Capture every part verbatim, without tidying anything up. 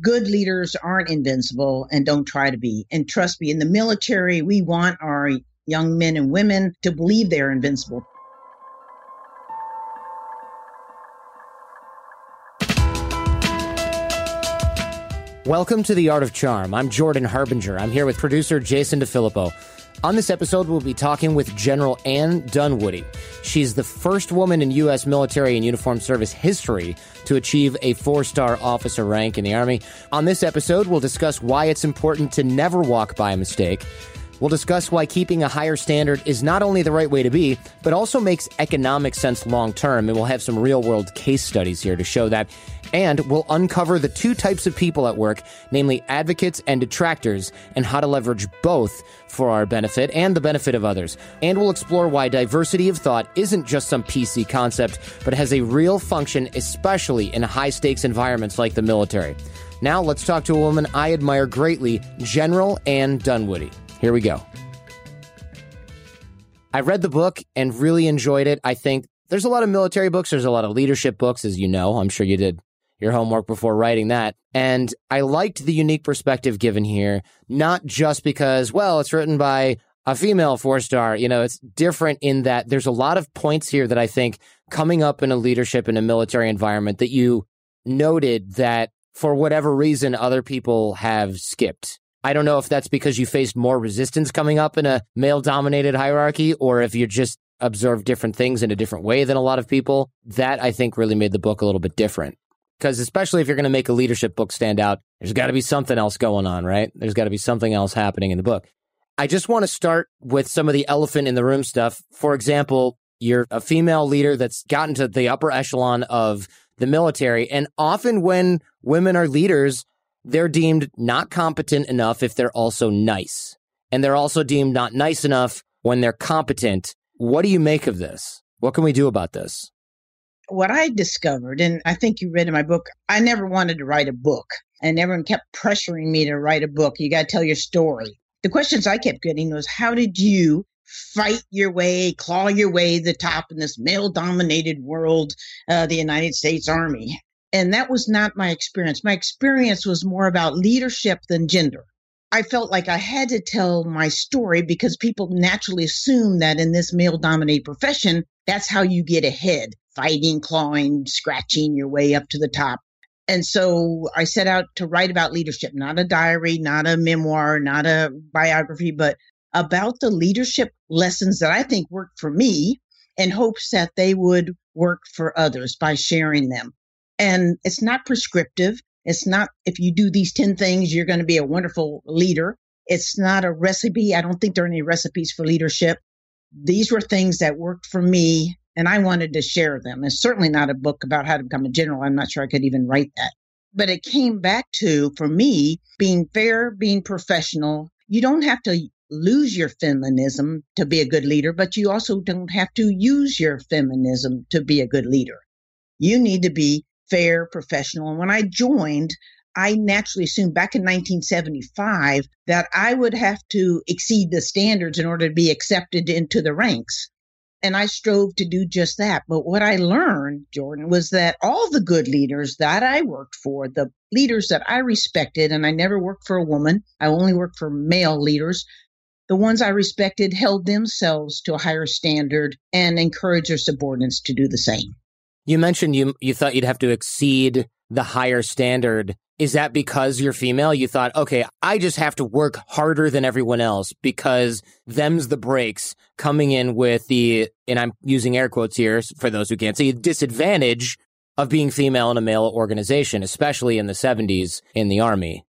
Good leaders aren't invincible and don't try to be. And trust me, in the military, we want our young men and women to believe they're invincible. Welcome to The Art of Charm. I'm Jordan Harbinger. I'm here with producer Jason DeFilippo. On this episode, we'll be talking with General Ann Dunwoody. She's the first woman in U S military and uniformed service history to achieve a four-star officer rank in the Army. On this episode, we'll discuss why it's important to never walk by a mistake. We'll discuss why keeping a higher standard is not only the right way to be, but also makes economic sense long-term, and we'll have some real-world case studies here to show that. And we'll uncover the two types of people at work, namely advocates and detractors, and how to leverage both for our benefit and the benefit of others. And we'll explore why diversity of thought isn't just some P C concept, but has a real function, especially in high-stakes environments like the military. Now let's talk to a woman I admire greatly, General Ann Dunwoody. Here we go. I read the book and really enjoyed it. I think there's a lot of military books. There's a lot of leadership books, as you know. I'm sure you did your homework before writing that. And I liked the unique perspective given here, not just because, well, it's written by a female four-star. You know, it's different in that there's a lot of points here that I think coming up in a leadership in a military environment that you noted that for whatever reason, other people have skipped. I don't know if that's because you faced more resistance coming up in a male-dominated hierarchy or if you just observed different things in a different way than a lot of people. That, I think, really made the book a little bit different. Because especially if you're going to make a leadership book stand out, there's got to be something else going on, right? There's got to be something else happening in the book. I just want to start with some of the elephant in the room stuff. For example, you're a female leader that's gotten to the upper echelon of the military. And often when women are leaders, they're deemed not competent enough if they're also nice. And they're also deemed not nice enough when they're competent. What do you make of this? What can we do about this? What I discovered, and I think you read in my book, I never wanted to write a book. And everyone kept pressuring me to write a book. You got to tell your story. The questions I kept getting was, how did you fight your way, claw your way to the top in this male-dominated world, uh, the United States Army? And that was not my experience. My experience was more about leadership than gender. I felt like I had to tell my story because people naturally assume that in this male-dominated profession, that's how you get ahead, fighting, clawing, scratching your way up to the top. And so I set out to write about leadership, not a diary, not a memoir, not a biography, but about the leadership lessons that I think worked for me in hopes that they would work for others by sharing them. And it's not prescriptive. It's not, if you do these ten things, you're going to be a wonderful leader. It's not a recipe. I don't think there are any recipes for leadership. These were things that worked for me, and I wanted to share them. It's certainly not a book about how to become a general. I'm not sure I could even write that. But it came back to, for me, being fair, being professional. You don't have to lose your feminism to be a good leader, but you also don't have to use your feminism to be a good leader. You need to be fair, professional. And when I joined, I naturally assumed back in nineteen seventy-five that I would have to exceed the standards in order to be accepted into the ranks. And I strove to do just that. But what I learned, Jordan, was that all the good leaders that I worked for, the leaders that I respected, and I never worked for a woman, I only worked for male leaders, the ones I respected held themselves to a higher standard and encouraged their subordinates to do the same. You mentioned you you thought you'd have to exceed the higher standard. Is that because you're female? You thought, okay, I just have to work harder than everyone else because them's the breaks, coming in with the, and I'm using air quotes here for those who can't see, disadvantage of being female in a male organization, especially in the seventies in the Army.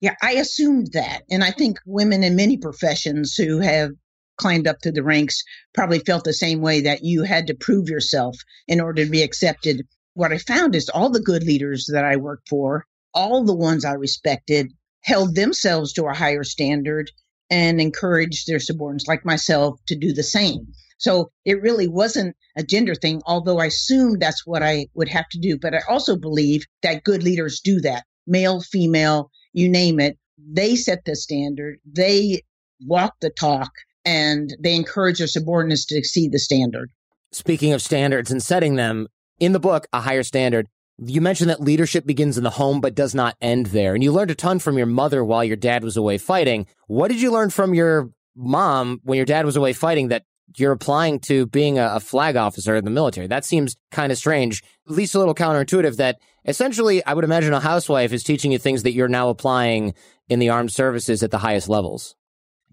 Yeah, I assumed that. And I think women in many professions who have climbed up through the ranks probably felt the same way, that you had to prove yourself in order to be accepted. What I found is all the good leaders that I worked for, all the ones I respected, held themselves to a higher standard and encouraged their subordinates like myself to do the same. So it really wasn't a gender thing, although I assumed that's what I would have to do. But I also believe that good leaders do that. Male, female, you name it, they set the standard, they walk the talk, and they encourage their subordinates to exceed the standard. Speaking of standards and setting them, in the book, A Higher Standard, you mentioned that leadership begins in the home but does not end there. And you learned a ton from your mother while your dad was away fighting. What did you learn from your mom when your dad was away fighting that you're applying to being a flag officer in the military? That seems kind of strange, at least a little counterintuitive, that essentially I would imagine a housewife is teaching you things that you're now applying in the armed services at the highest levels.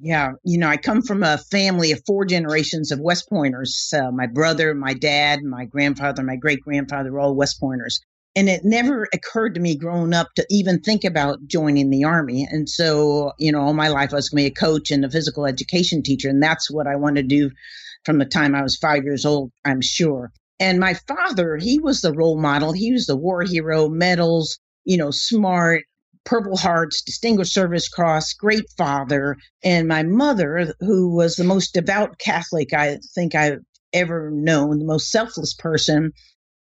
Yeah. You know, I come from a family of four generations of West Pointers. Uh, my brother, my dad, my grandfather, my great-grandfather were all West Pointers. And it never occurred to me growing up to even think about joining the Army. And so, you know, all my life I was going to be a coach and a physical education teacher. And that's what I wanted to do from the time I was five years old, I'm sure. And my father, he was the role model. He was the war hero, medals, you know, smart, Purple Hearts, Distinguished Service Cross, great father. And my mother, who was the most devout Catholic I think I've ever known, the most selfless person,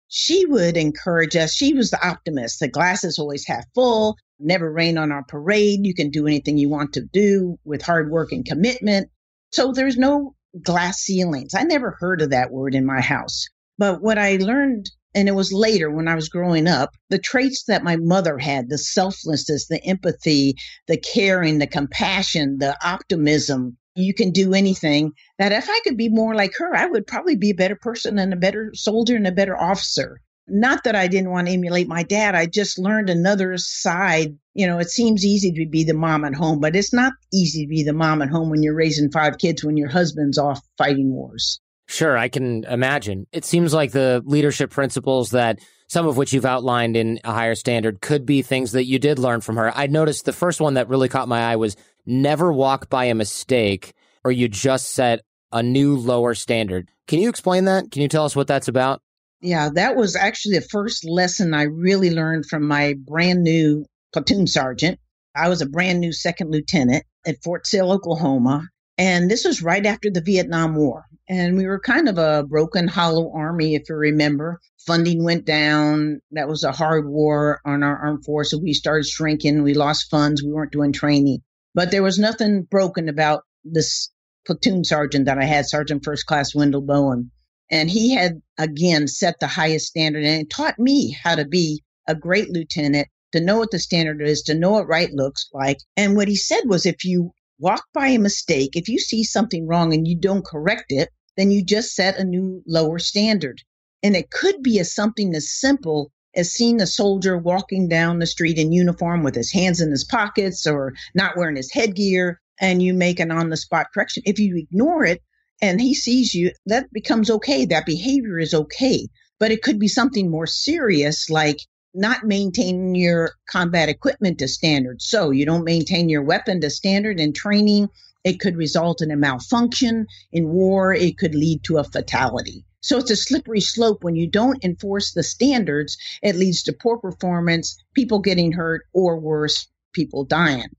she would encourage us. She was the optimist. The glass is always half full, never rain on our parade. You can do anything you want to do with hard work and commitment. So there's no glass ceilings. I never heard of that word in my house. But what I learned, and it was later when I was growing up, the traits that my mother had, the selflessness, the empathy, the caring, the compassion, the optimism, you can do anything, that if I could be more like her, I would probably be a better person and a better soldier and a better officer. Not that I didn't want to emulate my dad. I just learned another side. You know, it seems easy to be the mom at home, but it's not easy to be the mom at home when you're raising five kids, when your husband's off fighting wars. Sure, I can imagine. It seems like the leadership principles that some of which you've outlined in A Higher Standard could be things that you did learn from her. I noticed the first one that really caught my eye was never walk by a mistake or you just set a new lower standard. Can you explain that? Can you tell us what that's about? Yeah, that was actually the first lesson I really learned from my brand new platoon sergeant. I was a brand new second lieutenant at Fort Sill, Oklahoma. And this was right after the Vietnam War. And we were kind of a broken, hollow army, if you remember. Funding went down. That was a hard war on our armed force. So we started shrinking. We lost funds. We weren't doing training. But there was nothing broken about this platoon sergeant that I had, Sergeant First Class Wendell Bowen. And he had, again, set the highest standard. And it taught me how to be a great lieutenant, to know what the standard is, to know what right looks like. And what he said was, if you walk by a mistake, if you see something wrong and you don't correct it, then you just set a new lower standard. And it could be as something as simple as seeing a soldier walking down the street in uniform with his hands in his pockets or not wearing his headgear, and you make an on-the-spot correction. If you ignore it and he sees you, that becomes okay. That behavior is okay. But it could be something more serious, like not maintaining your combat equipment to standard. So you don't maintain your weapon to standard in training. It could result in a malfunction. In war, it could lead to a fatality. So it's a slippery slope. When you don't enforce the standards, it leads to poor performance, people getting hurt, or worse, people dying.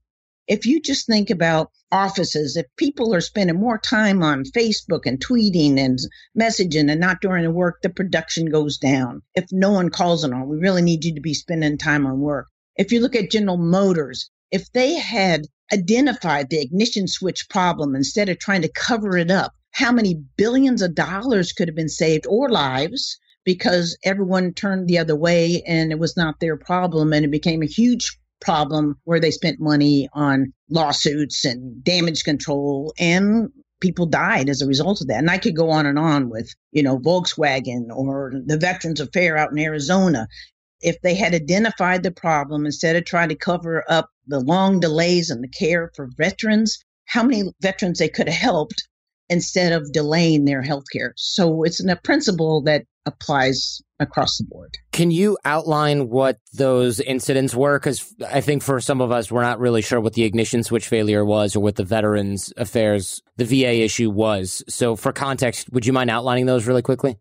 If you just think about offices, if people are spending more time on Facebook and tweeting and messaging and not doing the work, the production goes down. If no one calls it on, we really need you to be spending time on work. If you look at General Motors, if they had identified the ignition switch problem instead of trying to cover it up, how many billions of dollars could have been saved or lives, because everyone turned the other way and it was not their problem, and it became a huge problem where they spent money on lawsuits and damage control, and people died as a result of that. And I could go on and on with, you know, Volkswagen or the Veterans Affairs out in Arizona. If they had identified the problem instead of trying to cover up the long delays in the care for veterans, how many veterans they could have helped instead of delaying their health care. So it's a principle that applies across the board. Can you outline what those incidents were? Because I think for some of us, we're not really sure what the ignition switch failure was or what the Veterans Affairs, the V A issue was. So for context, would you mind outlining those really quickly?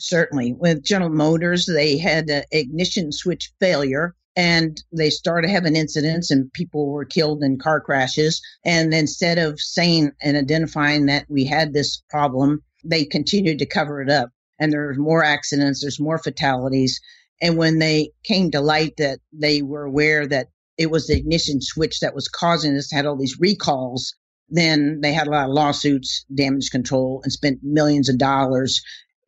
Certainly. With General Motors, they had an ignition switch failure, and they started having incidents and people were killed in car crashes. And instead of saying and identifying that we had this problem, they continued to cover it up. And there's more accidents, there's more fatalities. And when they came to light that they were aware that it was the ignition switch that was causing this, had all these recalls, then they had a lot of lawsuits, damage control, and spent millions of dollars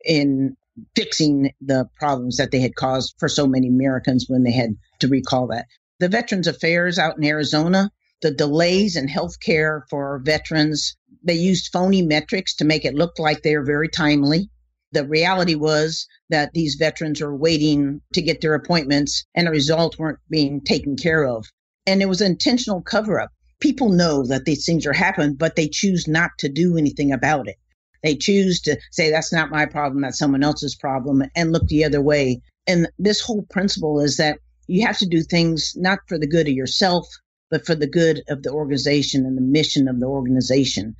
in fixing the problems that they had caused for so many Americans when they had to recall that. The Veterans Affairs out in Arizona, the delays in health care for veterans, they used phony metrics to make it look like they were very timely. The reality was that these veterans were waiting to get their appointments and the results weren't being taken care of. And it was an intentional cover-up. People know that these things are happening, but they choose not to do anything about it. They choose to say, that's not my problem, that's someone else's problem, and look the other way. And this whole principle is that you have to do things not for the good of yourself, but for the good of the organization and the mission of the organization.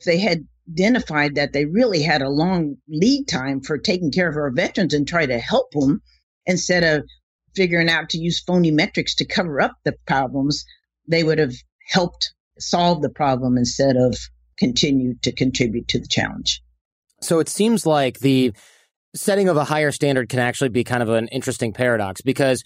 If they had identified that they really had a long lead time for taking care of our veterans and try to help them, instead of figuring out to use phony metrics to cover up the problems, they would have helped solve the problem instead of continue to contribute to the challenge. So it seems like the setting of a higher standard can actually be kind of an interesting paradox, because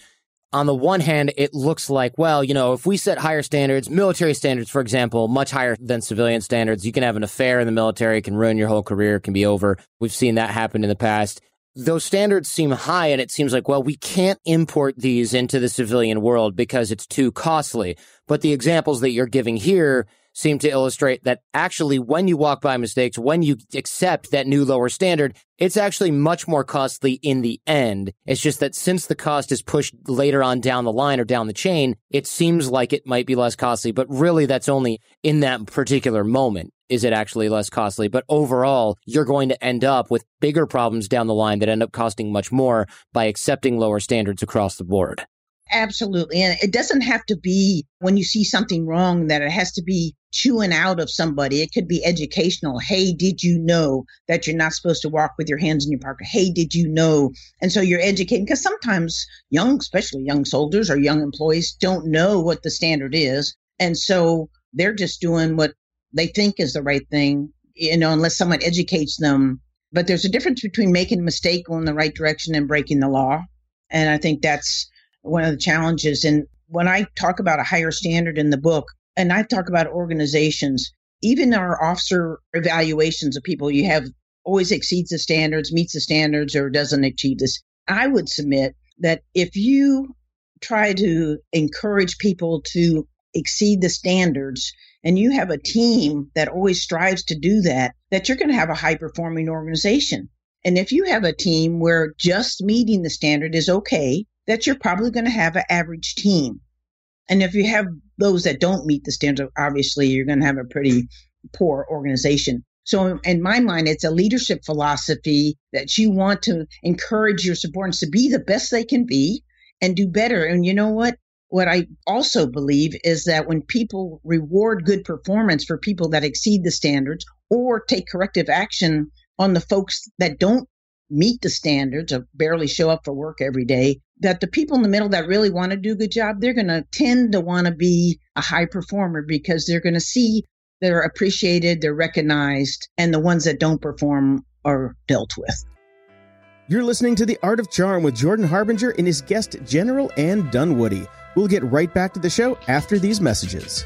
on the one hand, it looks like, well, you know, if we set higher standards, military standards, for example, much higher than civilian standards, you can have an affair in the military, it can ruin your whole career, it can be over. We've seen that happen in the past. Those standards seem high, and it seems like, well, we can't import these into the civilian world because it's too costly. But the examples that you're giving here seem to illustrate that actually when you walk by mistakes, when you accept that new lower standard, it's actually much more costly in the end. It's just that since the cost is pushed later on down the line or down the chain, it seems like it might be less costly, but really that's only in that particular moment is it actually less costly. But overall, you're going to end up with bigger problems down the line that end up costing much more by accepting lower standards across the board. Absolutely. And it doesn't have to be when you see something wrong that it has to be chewing out of somebody. It could be educational. Hey, did you know that you're not supposed to walk with your hands in your pocket? Hey, did you know? And so you're educating, because sometimes young, especially young soldiers or young employees, don't know what the standard is. And so they're just doing what they think is the right thing, you know, unless someone educates them. But there's a difference between making a mistake, going the right direction, and breaking the law. And I think that's one of the challenges. And when I talk about a higher standard in the book, and I talk about organizations, even our officer evaluations of people, you have always exceeds the standards, meets the standards, or doesn't achieve this. I would submit that if you try to encourage people to exceed the standards, and you have a team that always strives to do that, that you're going to have a high-performing organization. And if you have a team where just meeting the standard is okay, that you're probably going to have an average team. And if you have those that don't meet the standard, obviously you're going to have a pretty poor organization. So in my mind, it's a leadership philosophy that you want to encourage your subordinates to be the best they can be and do better. And you know what? What I also believe is that when people reward good performance for people that exceed the standards or take corrective action on the folks that don't meet the standards or barely show up for work every day, that the people in the middle that really want to do a good job, they're going to tend to want to be a high performer because they're going to see they're appreciated, they're recognized, and the ones that don't perform are dealt with. You're listening to The Art of Charm with Jordan Harbinger and his guest, General Ann Dunwoody. We'll get right back to the show after these messages.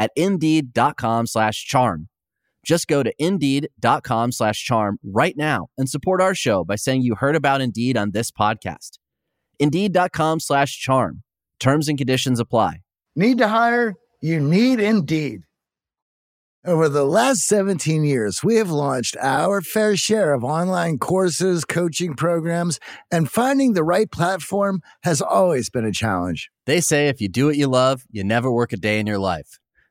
at Indeed.com slash charm. Just go to Indeed.com slash charm right now and support our show by saying you heard about Indeed on this podcast. Indeed.com slash charm. Terms and conditions apply. Need to hire? You need Indeed. Over the last seventeen years, we have launched our fair share of online courses, coaching programs, and finding the right platform has always been a challenge. They say if you do what you love, you never work a day in your life.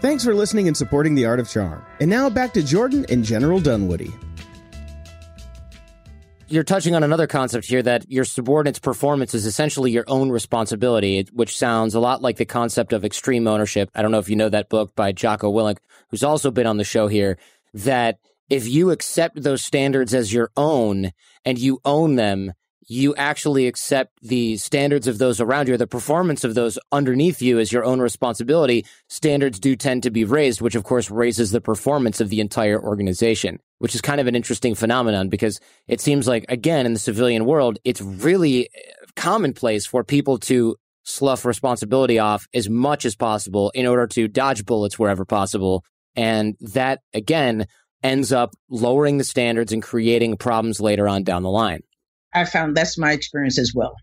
Thanks for listening and supporting The Art of Charm. And now back to Jordan and General Dunwoody. You're touching on another concept here that your subordinate's performance is essentially your own responsibility, which sounds a lot like the concept of extreme ownership. I don't know if you know that book by Jocko Willink, who's also been on the show here, that if you accept those standards as your own and you own them, you actually accept the standards of those around you, or the performance of those underneath you is your own responsibility. Standards do tend to be raised, which of course raises the performance of the entire organization, which is kind of an interesting phenomenon because it seems like, again, in the civilian world, it's really commonplace for people to slough responsibility off as much as possible in order to dodge bullets wherever possible. And that, again, ends up lowering the standards and creating problems later on down the line. I found that's my experience as well.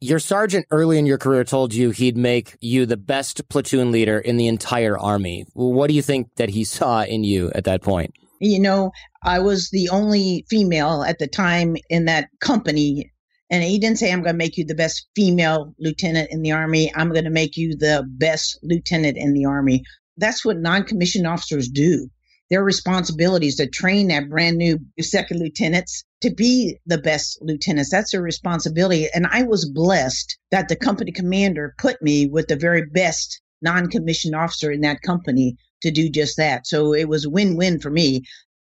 Your sergeant early in your career told you he'd make you the best platoon leader in the entire Army. What do you think that he saw in you at that point? You know, I was the only female at the time in that company. And he didn't say, I'm going to make you the best female lieutenant in the Army. I'm going to make you the best lieutenant in the Army. That's what non-commissioned officers do. Their responsibility is to train that brand new second lieutenants to be the best lieutenants. That's their responsibility. And I was blessed that the company commander put me with the very best non-commissioned officer in that company to do just that. So it was a win-win for me.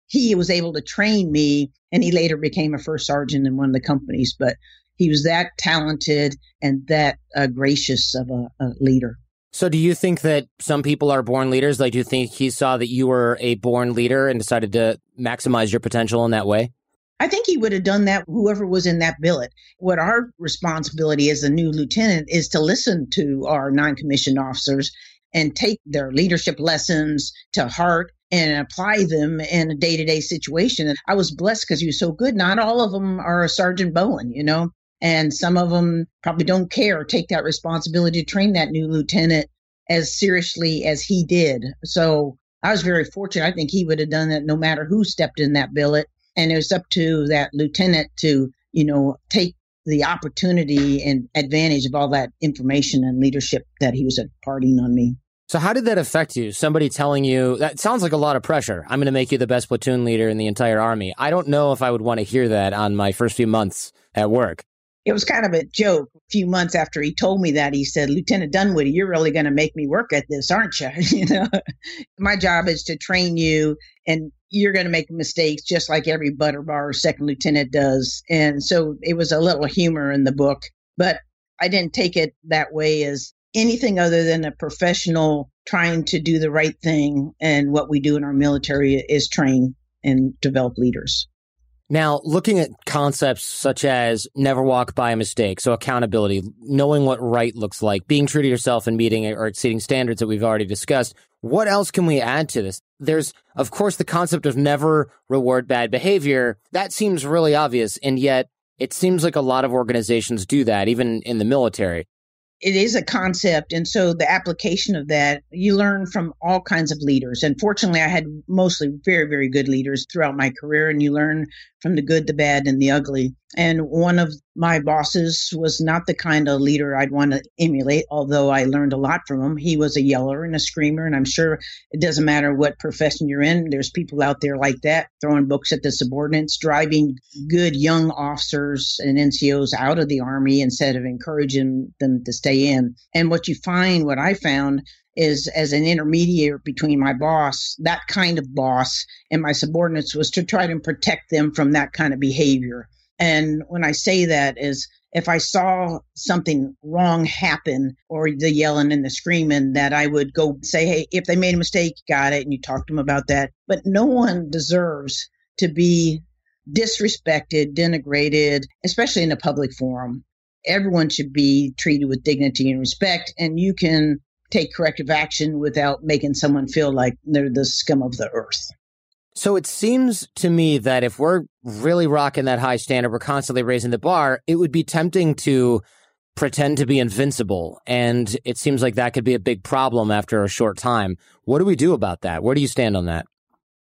He was able to train me, and he later became a first sergeant in one of the companies. But he was that talented and that uh, gracious of a, a leader. So do you think that some people are born leaders? Like, do you think he saw that you were a born leader and decided to maximize your potential in that way? I think he would have done that, whoever was in that billet. What our responsibility as a new lieutenant is to listen to our non-commissioned officers and take their leadership lessons to heart and apply them in a day-to-day situation. And I was blessed because he was so good. Not all of them are a Sergeant Bowen, you know, and some of them probably don't care or take that responsibility to train that new lieutenant as seriously as he did. So I was very fortunate. I think he would have done that no matter who stepped in that billet. And it was up to that lieutenant to, you know, take the opportunity and advantage of all that information and leadership that he was imparting on me. So how did that affect you? Somebody telling you, that sounds like a lot of pressure. I'm going to make you the best platoon leader in the entire Army. I don't know if I would want to hear that on my first few months at work. It was kind of a joke. A few months after he told me that, he said, Lieutenant Dunwoody, you're really going to make me work at this, aren't you? You know, my job is to train you, and you're going to make mistakes just like every butter bar second lieutenant does. And so it was a little humor in the book, but I didn't take it that way as anything other than a professional trying to do the right thing. And what we do in our military is train and develop leaders. Now, looking at concepts such as never walk by a mistake, so accountability, knowing what right looks like, being true to yourself and meeting or exceeding standards that we've already discussed, what else can we add to this? There's, of course, the concept of never reward bad behavior. That seems really obvious, and yet it seems like a lot of organizations do that, even in the military. It is a concept, and so the application of that, you learn from all kinds of leaders. And fortunately, I had mostly very, very good leaders throughout my career, and you learn from the good, the bad, and the ugly. And one of my bosses was not the kind of leader I'd want to emulate, although I learned a lot from him. He was a yeller and a screamer, and I'm sure it doesn't matter what profession you're in. There's people out there like that, throwing books at the subordinates, driving good young officers and N C Os out of the Army instead of encouraging them to stay in. And what you find, what I found, is as an intermediary between my boss, that kind of boss, and my subordinates was to try to protect them from that kind of behavior. And when I say that is if I saw something wrong happen or the yelling and the screaming, that I would go say, hey, if they made a mistake, got it. And you talk to them about that. But no one deserves to be disrespected, denigrated, especially in a public forum. Everyone should be treated with dignity and respect. And you can take corrective action without making someone feel like they're the scum of the earth. So it seems to me that if we're really rocking that high standard, we're constantly raising the bar, it would be tempting to pretend to be invincible. And it seems like that could be a big problem after a short time. What do we do about that? Where do you stand on that?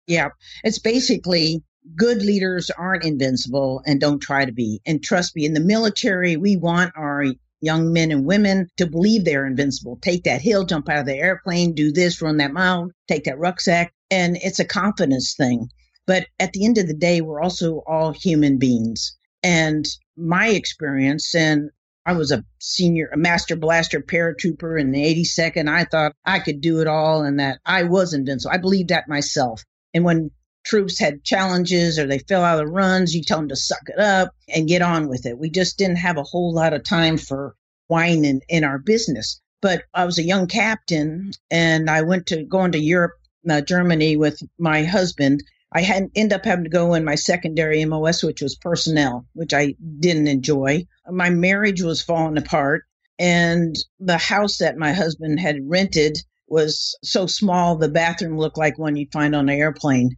Yeah, it's basically good leaders aren't invincible and don't try to be. And trust me, in the military, we want our young men and women to believe they're invincible. Take that hill, jump out of the airplane, do this, run that mile, take that rucksack. And it's a confidence thing. But at the end of the day, we're also all human beings. And my experience, and I was a senior, a master blaster paratrooper in the eighty-second. I thought I could do it all and that I was invincible. I believed that myself. And when troops had challenges or they fell out of the runs, you tell them to suck it up and get on with it. We just didn't have a whole lot of time for whining in our business. But I was a young captain and I went to going to Europe, uh, Germany with my husband. I had end up having to go in my secondary M O S, which was personnel, which I didn't enjoy. My marriage was falling apart and the house that my husband had rented was so small, the bathroom looked like one you'd find on an airplane.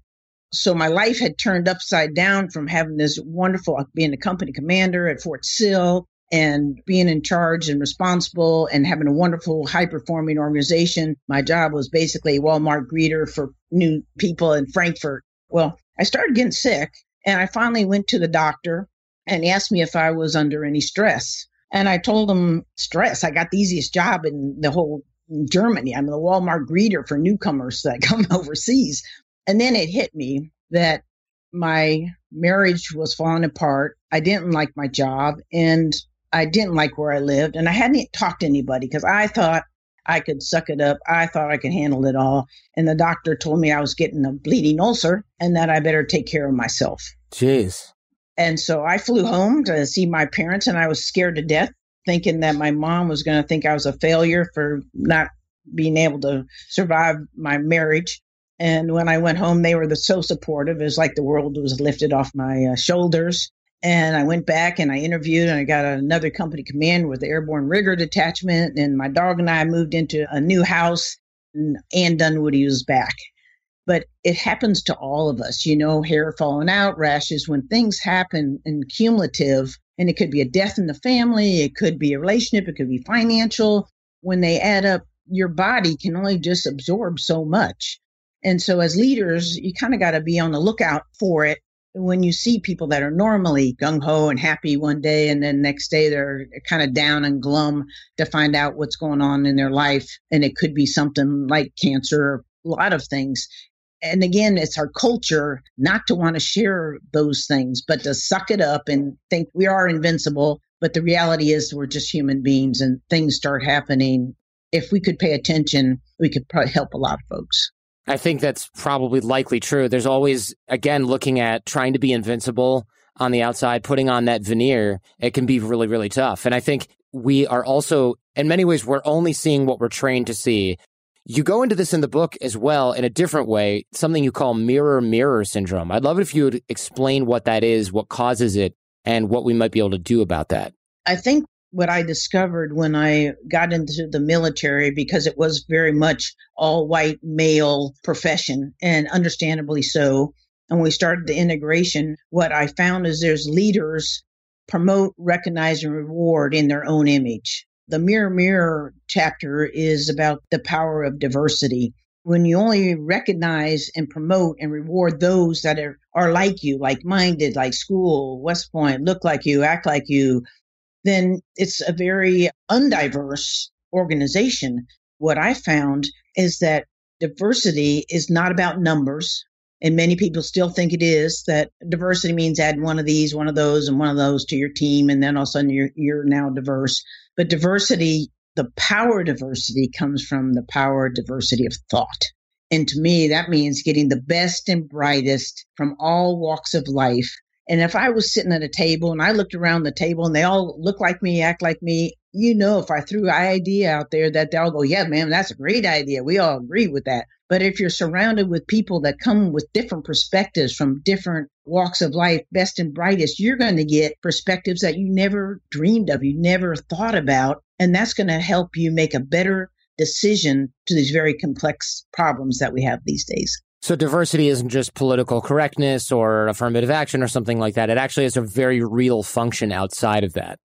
So my life had turned upside down from having this wonderful, being a company commander at Fort Sill and being in charge and responsible and having a wonderful, high-performing organization. My job was basically a Walmart greeter for new people in Frankfurt. Well, I started getting sick, and I finally went to the doctor, and he asked me if I was under any stress. And I told him, stress, I got the easiest job in the whole Germany. I'm the Walmart greeter for newcomers that come overseas. And then it hit me that my marriage was falling apart. I didn't like my job and I didn't like where I lived. And I hadn't talked to anybody because I thought I could suck it up. I thought I could handle it all. And the doctor told me I was getting a bleeding ulcer and that I better take care of myself. Jeez. And so I flew home to see my parents and I was scared to death, thinking that my mom was going to think I was a failure for not being able to survive my marriage. And when I went home, they were the, so supportive. It was like the world was lifted off my uh, shoulders. And I went back and I interviewed and I got another company command with the Airborne Rigger Detachment. And my dog and I moved into a new house and Ann Dunwoody was back. but it happens to all of us, you know, hair falling out, rashes, when things happen in cumulative, and it could be a death in the family, it could be a relationship, it could be financial. When they add up, your body can only just absorb so much. And so as leaders, you kind of got to be on the lookout for it. When you see people that are normally gung-ho and happy one day, and then next day they're kind of down and glum, to find out what's going on in their life. And it could be something like cancer, a lot of things. And again, it's our culture not to want to share those things, but to suck it up and think we are invincible. But the reality is we're just human beings and things start happening. If we could pay attention, we could probably help a lot of folks. I think that's probably likely true. There's always, again, looking at trying to be invincible on the outside, putting on that veneer, it can be really, really tough. And I think we are also, in many ways, we're only seeing what we're trained to see. You go into this in the book as well in a different way, something you call mirror mirror syndrome. I'd love it if you would explain what that is, what causes it, and what we might be able to do about that. I think what I discovered when I got into the military, because it was very much all white male profession, and understandably so. And when we started the integration, what I found is there's leaders promote, recognize, and reward in their own image. The Mirror Mirror chapter is about the power of diversity. When you only recognize and promote and reward those that are, are like you, like-minded, like school, West Point, look like you, act like you, then it's a very undiverse organization. What I found is that diversity is not about numbers, and many people still think it is, that diversity means add one of these, one of those, and one of those to your team, and then all of a sudden you're, you're now diverse. But diversity, the power of diversity comes from the power of diversity of thought. And to me, that means getting the best and brightest from all walks of life. And if I was sitting at a table and I looked around the table and they all look like me, act like me, you know, if I threw an idea out there that they'll go, yeah, ma'am, that's a great idea. We all agree with that. But if you're surrounded with people that come with different perspectives from different walks of life, best and brightest, you're going to get perspectives that you never dreamed of, you never thought about. And that's going to help you make a better decision to these very complex problems that we have these days. So diversity isn't just political correctness or affirmative action or something like that. It actually has a very real function outside of that.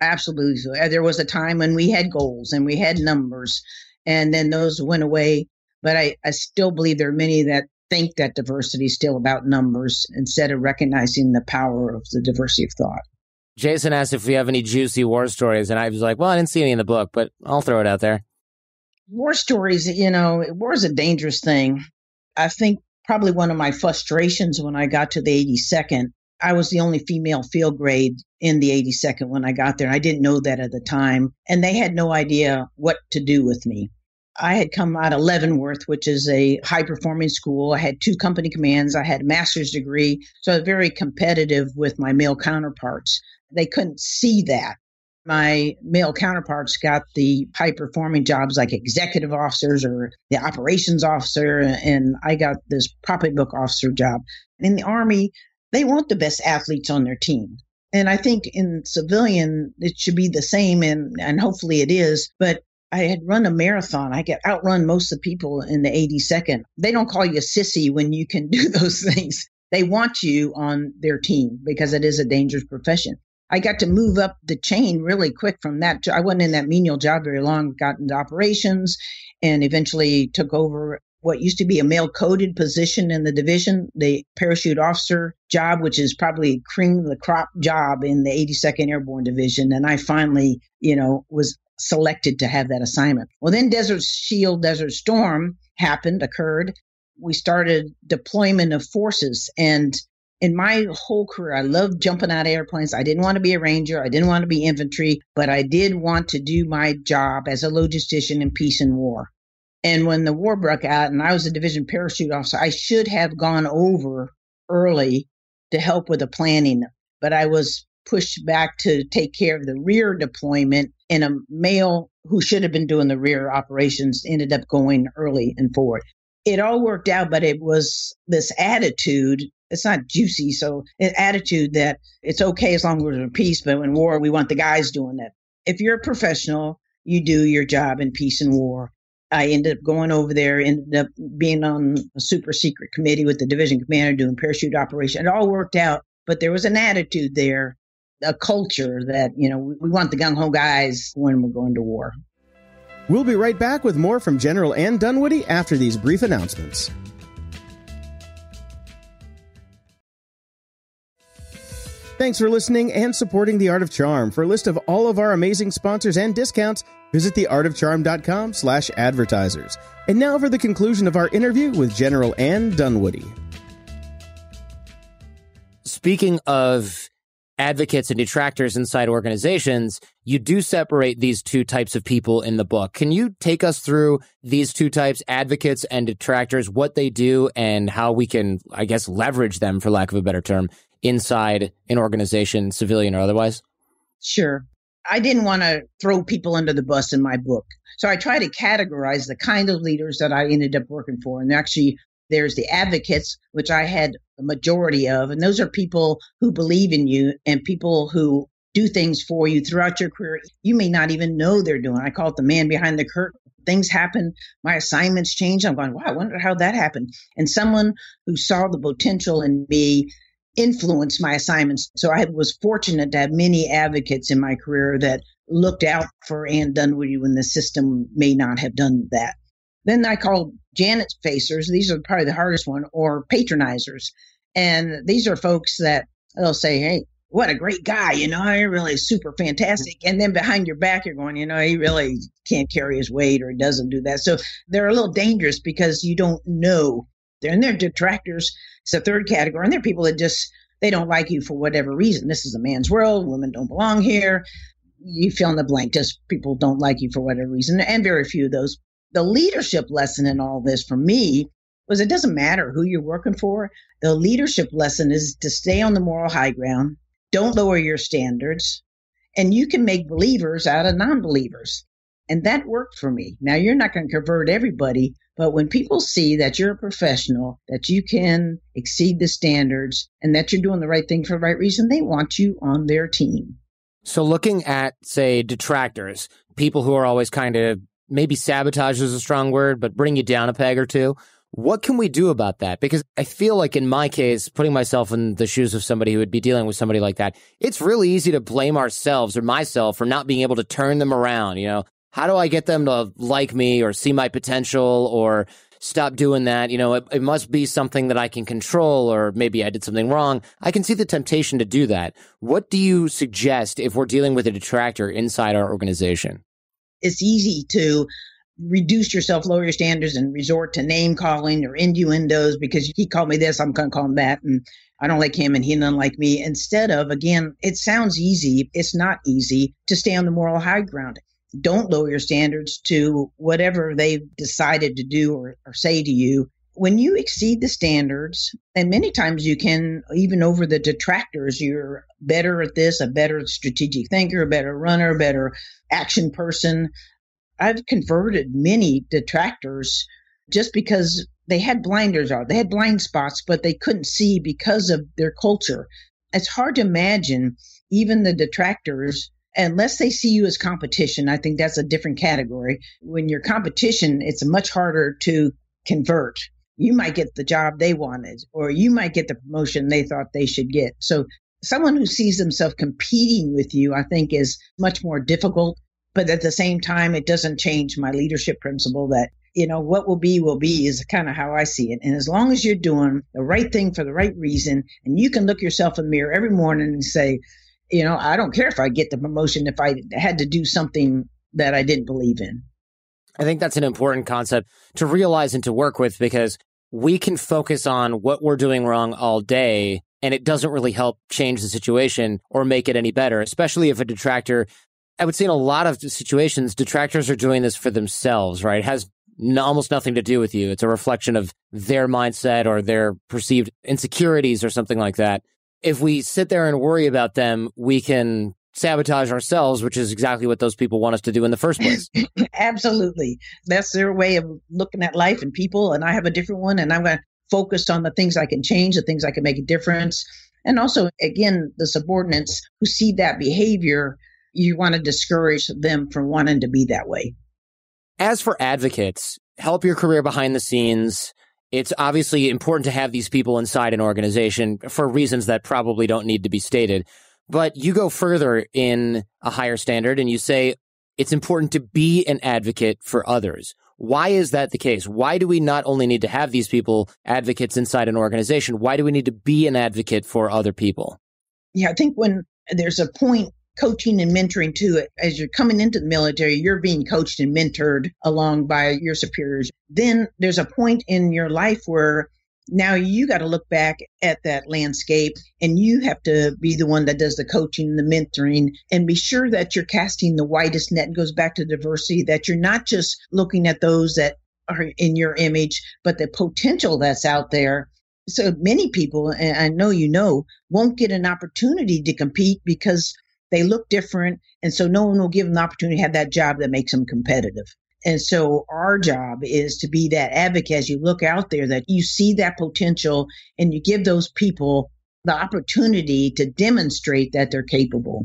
Absolutely. So there was a time when we had goals and we had numbers, and then those went away. But I, I still believe there are many that think that diversity is still about numbers instead of recognizing the power of the diversity of thought. Jason asked if we have any juicy war stories, and I was like, well, I didn't see any in the book, but I'll throw it out there. War stories, you know, war is a dangerous thing. I think probably one of my frustrations when I got to the eighty-second, I was the only female field grade in the eighty-second when I got there. And I didn't know that at the time. And they had no idea what to do with me. I had come out of Leavenworth, which is a high-performing school. I had two company commands. I had a master's degree. So I was very competitive with my male counterparts. They couldn't see that. My male counterparts got the high-performing jobs like executive officers or the operations officer, and I got this pocketbook officer job. In the Army, they want the best athletes on their team. And I think in civilian, it should be the same, and, and hopefully it is. But I had run a marathon. I could outrun most of the people in the eighty-second. They don't call you a sissy when you can do those things. They want you on their team because it is a dangerous profession. I got to move up the chain really quick from that. I wasn't in that menial job very long, got into operations, and eventually took over what used to be a male-coded position in the division, the parachute officer job, which is probably cream of the crop job in the eighty-second Airborne Division. And I finally, you know, was selected to have that assignment. Well, then Desert Shield, Desert Storm happened, occurred. We started deployment of forces, and in my whole career, I loved jumping out of airplanes. I didn't want to be a ranger. I didn't want to be infantry, but I did want to do my job as a logistician in peace and war. And when the war broke out and I was a division parachute officer, I should have gone over early to help with the planning, but I was pushed back to take care of the rear deployment, and a male who should have been doing the rear operations ended up going early and forward. It all worked out, but it was this attitude. It's not juicy. So an attitude that it's okay as long as we're in peace, but in war, we want the guys doing it. If you're a professional, you do your job in peace and war. I ended up going over there, ended up being on a super secret committee with the division commander doing parachute operation. It all worked out, but there was an attitude there, a culture that, you know, we want the gung-ho guys when we're going to war. We'll be right back with more from General Ann Dunwoody after these brief announcements. Thanks for listening and supporting The Art of Charm. For a list of all of our amazing sponsors and discounts, visit theartofcharm.com slash advertisers. And now for the conclusion of our interview with General Ann Dunwoody. Speaking of advocates and detractors inside organizations, you do separate these two types of people in the book. Can you take us through these two types, advocates and detractors, what they do and how we can, I guess, leverage them, for lack of a better term, inside an organization, civilian or otherwise? Sure. I didn't want to throw people under the bus in my book. So I try to categorize the kind of leaders that I ended up working for. And actually, there's the advocates, which I had a majority of. And those are people who believe in you and people who do things for you throughout your career. You may not even know they're doing. I call it the man behind the curtain. Things happen. My assignments change. I'm going, wow, I wonder how that happened. And someone who saw the potential in me influenced my assignments. So I was fortunate to have many advocates in my career that looked out for Ann Dunwoody when the system may not have done that. Then I called Janet's facers. These are probably the hardest one, or patronizers. And these are folks that they'll say, hey, what a great guy, you know, he really is super fantastic. And then behind your back, you're going, you know, he really can't carry his weight or doesn't do that. So they're a little dangerous because you don't know. And they're detractors. It's the third category. And they're people that just, they don't like you for whatever reason. This is a man's world. Women don't belong here. You fill in the blank. Just people don't like you for whatever reason. And very few of those. The leadership lesson in all this for me was it doesn't matter who you're working for. The leadership lesson is to stay on the moral high ground. Don't lower your standards. And you can make believers out of non-believers. And that worked for me. Now, you're not going to convert everybody, but when people see that you're a professional, that you can exceed the standards, and that you're doing the right thing for the right reason, they want you on their team. So looking at, say, detractors, people who are always kind of, maybe sabotage is a strong word, but bring you down a peg or two, what can we do about that? Because I feel like in my case, putting myself in the shoes of somebody who would be dealing with somebody like that, it's really easy to blame ourselves or myself for not being able to turn them around, you know? How do I get them to like me or see my potential or stop doing that? You know, it, it must be something that I can control, or maybe I did something wrong. I can see the temptation to do that. What do you suggest if we're dealing with a detractor inside our organization? It's easy to reduce yourself, lower your standards, and resort to name calling or innuendos because he called me this, I'm going to call him that, and I don't like him and he doesn't like me. Instead of, again, it sounds easy. It's not easy to stay on the moral high ground. Don't lower your standards to whatever they've decided to do or, or say to you. When you exceed the standards, and many times you can, even over the detractors, you're better at this, a better strategic thinker, a better runner, a better action person. I've converted many detractors just because they had blinders on. They had blind spots, but they couldn't see because of their culture. It's hard to imagine even the detractors, unless they see you as competition. I think that's a different category. When you're competition, it's much harder to convert. You might get the job they wanted, or you might get the promotion they thought they should get. So someone who sees themselves competing with you, I think, is much more difficult. But at the same time, it doesn't change my leadership principle that, you know, what will be will be is kind of how I see it. And as long as you're doing the right thing for the right reason, and you can look yourself in the mirror every morning and say, you know, I don't care if I get the promotion if I had to do something that I didn't believe in. I think that's an important concept to realize and to work with, because we can focus on what we're doing wrong all day and it doesn't really help change the situation or make it any better, especially if a detractor, I would say in a lot of situations, detractors are doing this for themselves, right? It has no, almost nothing to do with you. It's a reflection of their mindset or their perceived insecurities or something like that. If we sit there and worry about them, we can sabotage ourselves, which is exactly what those people want us to do in the first place. Absolutely. That's their way of looking at life and people. And I have a different one. And I'm going to focus on the things I can change, the things I can make a difference. And also, again, the subordinates who see that behavior, you want to discourage them from wanting to be that way. As for advocates, help your career behind the scenes. It's obviously important to have these people inside an organization for reasons that probably don't need to be stated. But you go further in A Higher Standard and you say it's important to be an advocate for others. Why is that the case? Why do we not only need to have these people, advocates inside an organization, why do we need to be an advocate for other people? Yeah, I think when there's a point, coaching and mentoring too, as you're coming into the military, you're being coached and mentored along by your superiors. Then there's a point in your life where now you got to look back at that landscape and you have to be the one that does the coaching, the mentoring, and be sure that you're casting the widest net. It goes back to diversity, that you're not just looking at those that are in your image, but the potential that's out there. So many people, and I know you know, won't get an opportunity to compete because they look different. And so no one will give them the opportunity to have that job that makes them competitive. And so our job is to be that advocate as you look out there, that you see that potential and you give those people the opportunity to demonstrate that they're capable.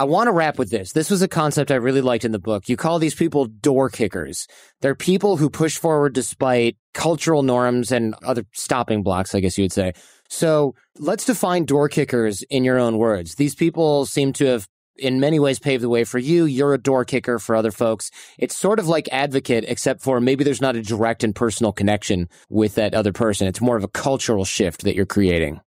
I want to wrap with this. This was a concept I really liked in the book. You call these people door kickers. They're people who push forward despite cultural norms and other stopping blocks, I guess you would say. So let's define door kickers in your own words. These people seem to have in many ways paved the way for you. You're a door kicker for other folks. It's sort of like advocate, except for maybe there's not a direct and personal connection with that other person. It's more of a cultural shift that you're creating.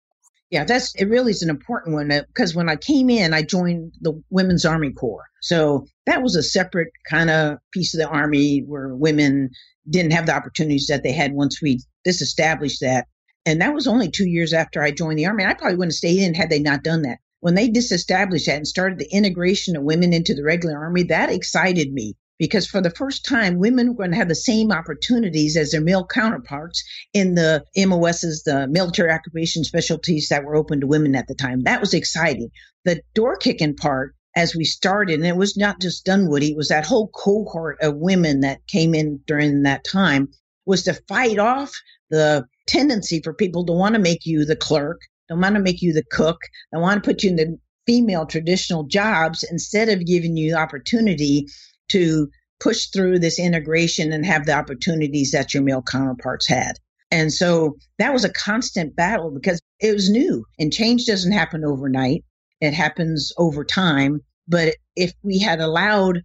Yeah, that's it really is an important one, because when I came in, I joined the Women's Army Corps. So that was a separate kind of piece of the Army where women didn't have the opportunities that they had once we disestablished that. And that was only two years after I joined the Army. And I probably wouldn't have stayed in had they not done that. When they disestablished that and started the integration of women into the regular Army, that excited me. Because for the first time, women were going to have the same opportunities as their male counterparts in the M O S's, the military occupation specialties that were open to women at the time. That was exciting. The door kicking part, as we started, and it was not just Dunwoody, it was that whole cohort of women that came in during that time, was to fight off the tendency for people to want to make you the clerk, don't want to make you the cook, they want to put you in the female traditional jobs instead of giving you the opportunity to push through this integration and have the opportunities that your male counterparts had. And so that was a constant battle because it was new and change doesn't happen overnight. It happens over time. But if we had allowed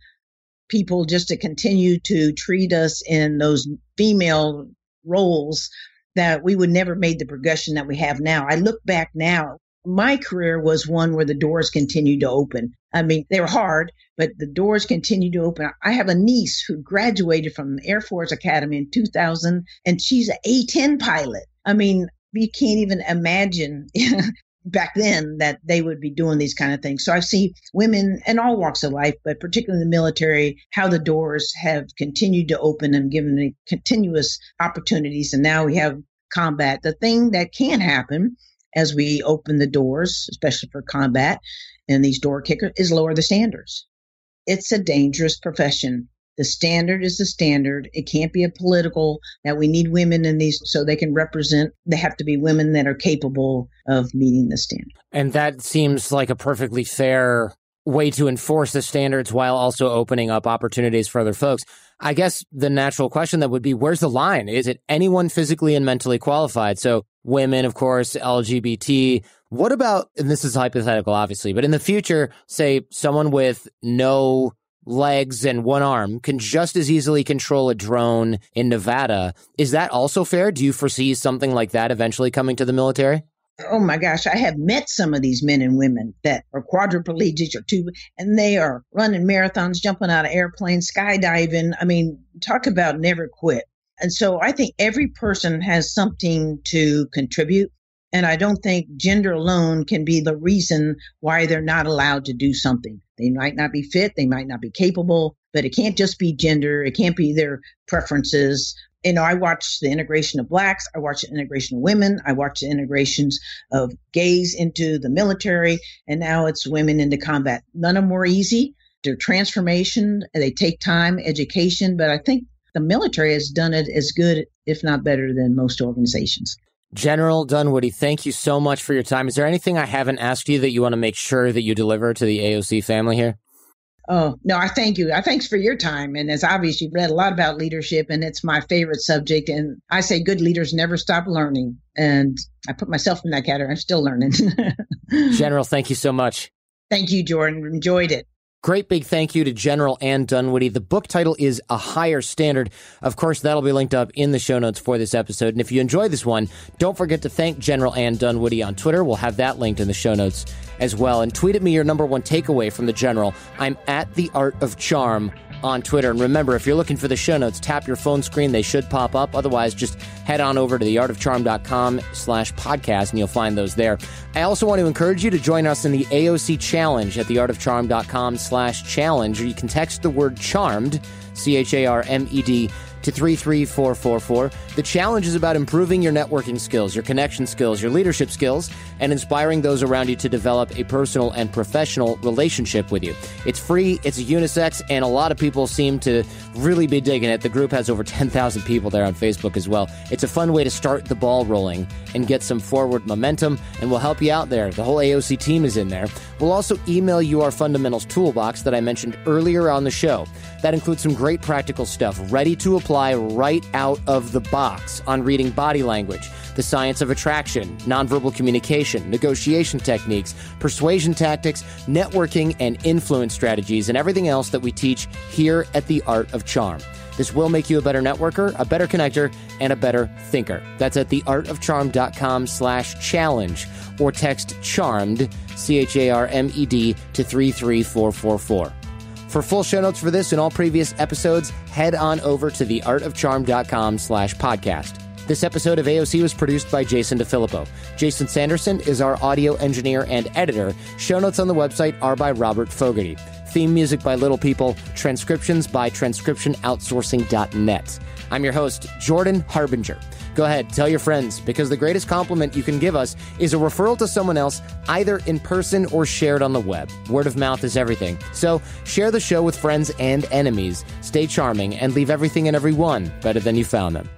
people just to continue to treat us in those female roles, that we would never made the progression that we have now. I look back now, my career was one where the doors continued to open. I mean, they were hard, but the doors continued to open. I have a niece who graduated from the Air Force Academy in two thousand, and she's an A ten pilot. I mean, you can't even imagine back then that they would be doing these kind of things. So I see women in all walks of life, but particularly in the military, how the doors have continued to open and given continuous opportunities. And now we have combat. The thing that can happen as we open the doors, especially for combat and these door kickers, is lower the standards. It's a dangerous profession. The standard is the standard. It can't be a political that we need women in these so they can represent. They have to be women that are capable of meeting the standard. And that seems like a perfectly fair way to enforce the standards while also opening up opportunities for other folks. I guess the natural question that would be, where's the line? Is it anyone physically and mentally qualified? So women, of course, L G B T. What about, and this is hypothetical, obviously, but in the future, say someone with no legs and one arm can just as easily control a drone in Nevada. Is that also fair? Do you foresee something like that eventually coming to the military? Oh my gosh, I have met some of these men and women that are quadriplegic or two, and they are running marathons, jumping out of airplanes, skydiving. I mean, talk about never quit. And so I think every person has something to contribute. And I don't think gender alone can be the reason why they're not allowed to do something. They might not be fit. They might not be capable, but it can't just be gender. It can't be their preferences. You know, I watched the integration of blacks. I watched the integration of women. I watched the integrations of gays into the military. And now it's women into combat. None of them were easy. They're transformation. They take time, education. But I think the military has done it as good, if not better, than most organizations. General Dunwoody, thank you so much for your time. Is there anything I haven't asked you that you want to make sure that you deliver to the A O C family here? Oh, no, I thank you. I thanks for your time. And it's obvious you've read a lot about leadership, and it's my favorite subject. And I say good leaders never stop learning. And I put myself in that category. I'm still learning. General, thank you so much. Thank you, Jordan. Enjoyed it. Great big thank you to General Ann Dunwoody. The book title is A Higher Standard. Of course, that'll be linked up in the show notes for this episode. And if you enjoy this one, don't forget to thank General Ann Dunwoody on Twitter. We'll have that linked in the show notes as well. And tweet at me your number one takeaway from the General. I'm at the Art of Charm on Twitter. And remember, if you're looking for the show notes, tap your phone screen. They should pop up. Otherwise, just head on over to theartofcharm.com slash podcast, and you'll find those there. I also want to encourage you to join us in the A O C Challenge at theartofcharm.com slash slash challenge, or you can text the word CHARMED, C H A R M E D, to three three four four four. The challenge is about improving your networking skills, your connection skills, your leadership skills, and inspiring those around you to develop a personal and professional relationship with you. It's free, it's unisex, and a lot of people seem to really be digging it. The group has over ten thousand people there on Facebook as well. It's a fun way to start the ball rolling and get some forward momentum, and we'll help you out there. The whole A O C team is in there. We'll also email you our fundamentals toolbox that I mentioned earlier on the show. That includes some great practical stuff ready to apply right out of the box on reading body language, the science of attraction, nonverbal communication, negotiation techniques, persuasion tactics, networking and influence strategies, and everything else that we teach here at the Art of Charm. This will make you a better networker, a better connector, and a better thinker. That's at theartofcharm.com slash challenge, or text CHARMED, C H A R M E D, to three three four four four. For full show notes for this and all previous episodes, head on over to theartofcharm.com slash podcast. This episode of A O C was produced by Jason DeFilippo. Jason Sanderson is our audio engineer and editor. Show notes on the website are by Robert Fogarty. Theme music by Little People. Transcriptions by transcription outsourcing dot net. I'm your host, Jordan Harbinger. Go ahead, tell your friends, because the greatest compliment you can give us is a referral to someone else, either in person or shared on the web. Word of mouth is everything. So share the show with friends and enemies. Stay charming and leave everything and everyone better than you found them.